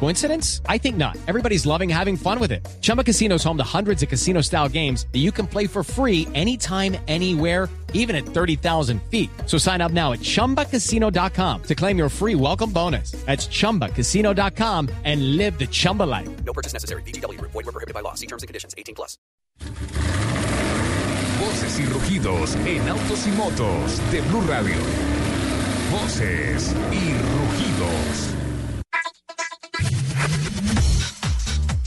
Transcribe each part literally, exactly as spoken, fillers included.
Coincidence? I think not. Everybody's loving having fun with it. Chumba Casino's home to hundreds of casino-style games that you can play for free anytime, anywhere, even at thirty thousand feet. So sign up now at chumba casino dot com to claim your free welcome bonus. That's chumba casino dot com and live the Chumba life. No purchase necessary. V G W Group. Void where prohibited by law. See terms and conditions. eighteen plus. Voces y rugidos en autos y motos de Blue Radio. Voces y rugidos.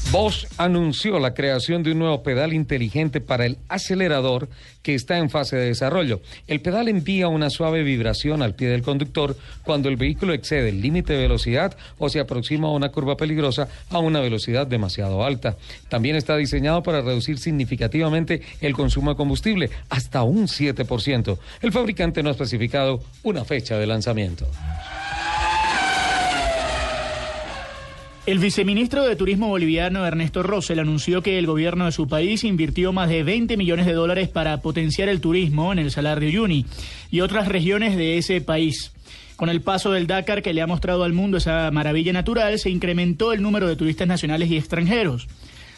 Bosch anunció la creación de un nuevo pedal inteligente para el acelerador que está en fase de desarrollo. El pedal envía una suave vibración al pie del conductor cuando el vehículo excede el límite de velocidad o se aproxima a una curva peligrosa a una velocidad demasiado alta. También está diseñado para reducir significativamente el consumo de combustible, hasta un siete por ciento. El fabricante no ha especificado una fecha de lanzamiento. El viceministro de Turismo boliviano Ernesto Rosel anunció que el gobierno de su país invirtió más de veinte millones de dólares para potenciar el turismo en el Salar de Uyuni y otras regiones de ese país. Con el paso del Dakar, que le ha mostrado al mundo esa maravilla natural, se incrementó el número de turistas nacionales y extranjeros.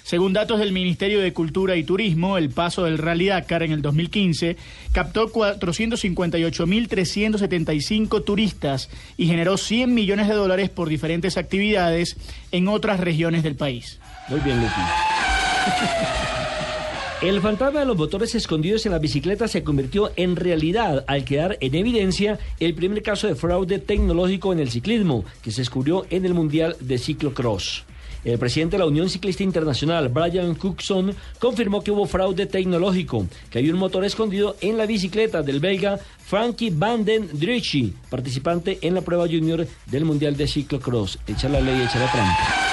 Según datos del Ministerio de Cultura y Turismo, el paso del Rally Dakar en el dos mil quince captó cuatrocientos cincuenta y ocho mil trescientos setenta y cinco turistas y generó cien millones de dólares por diferentes actividades en otras regiones del país. Muy bien, Lupi. El fantasma de los motores escondidos en la bicicleta se convirtió en realidad al quedar en evidencia el primer caso de fraude tecnológico en el ciclismo, que se descubrió en el Mundial de Ciclocross. El presidente de la Unión Ciclista Internacional, Brian Cookson, confirmó que hubo fraude tecnológico, que había un motor escondido en la bicicleta del belga Frankie Van den Driessche, participante en la prueba junior del Mundial de Ciclocross. Echa la ley, echa la trampa.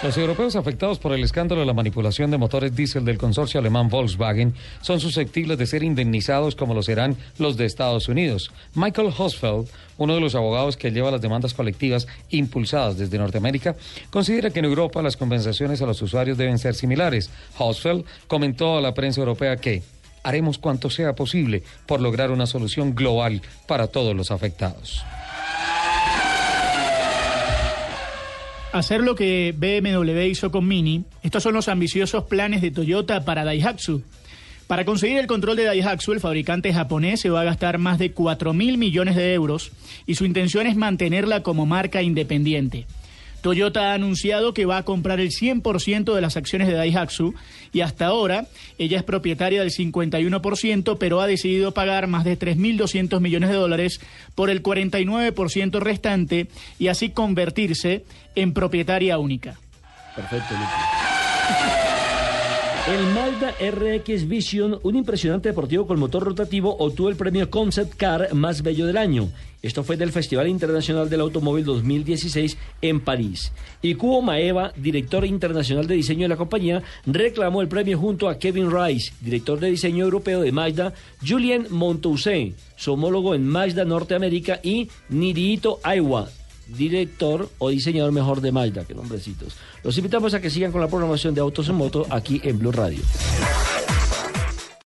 Los europeos afectados por el escándalo de la manipulación de motores diésel del consorcio alemán Volkswagen son susceptibles de ser indemnizados como lo serán los de Estados Unidos. Michael Hossfeld, uno de los abogados que lleva las demandas colectivas impulsadas desde Norteamérica, considera que en Europa las compensaciones a los usuarios deben ser similares. Hossfeld comentó a la prensa europea que haremos cuanto sea posible por lograr una solución global para todos los afectados. Hacer lo que B M W hizo con Mini, estos son los ambiciosos planes de Toyota para Daihatsu. Para conseguir el control de Daihatsu, el fabricante japonés se va a gastar más de cuatro mil millones de euros y su intención es mantenerla como marca independiente. Toyota ha anunciado que va a comprar el cien por ciento de las acciones de Daihatsu y hasta ahora ella es propietaria del cincuenta y uno por ciento, pero ha decidido pagar más de tres mil doscientos millones de dólares por el cuarenta y nueve por ciento restante y así convertirse en propietaria única. Perfecto, Luis. El Mazda R X Vision, un impresionante deportivo con motor rotativo, obtuvo el premio Concept Car más bello del año. Esto fue del Festival Internacional del Automóvil dos mil dieciséis en París. Y Kuo Maeva, director internacional de diseño de la compañía, reclamó el premio junto a Kevin Rice, director de diseño europeo de Mazda, Julien Montousset, su homólogo en Mazda Norteamérica, y Nirito Aiwa, director o diseñador mejor de Mazda. Qué nombrecitos. Los invitamos a que sigan con la programación de Autos en Moto aquí en Blue Radio.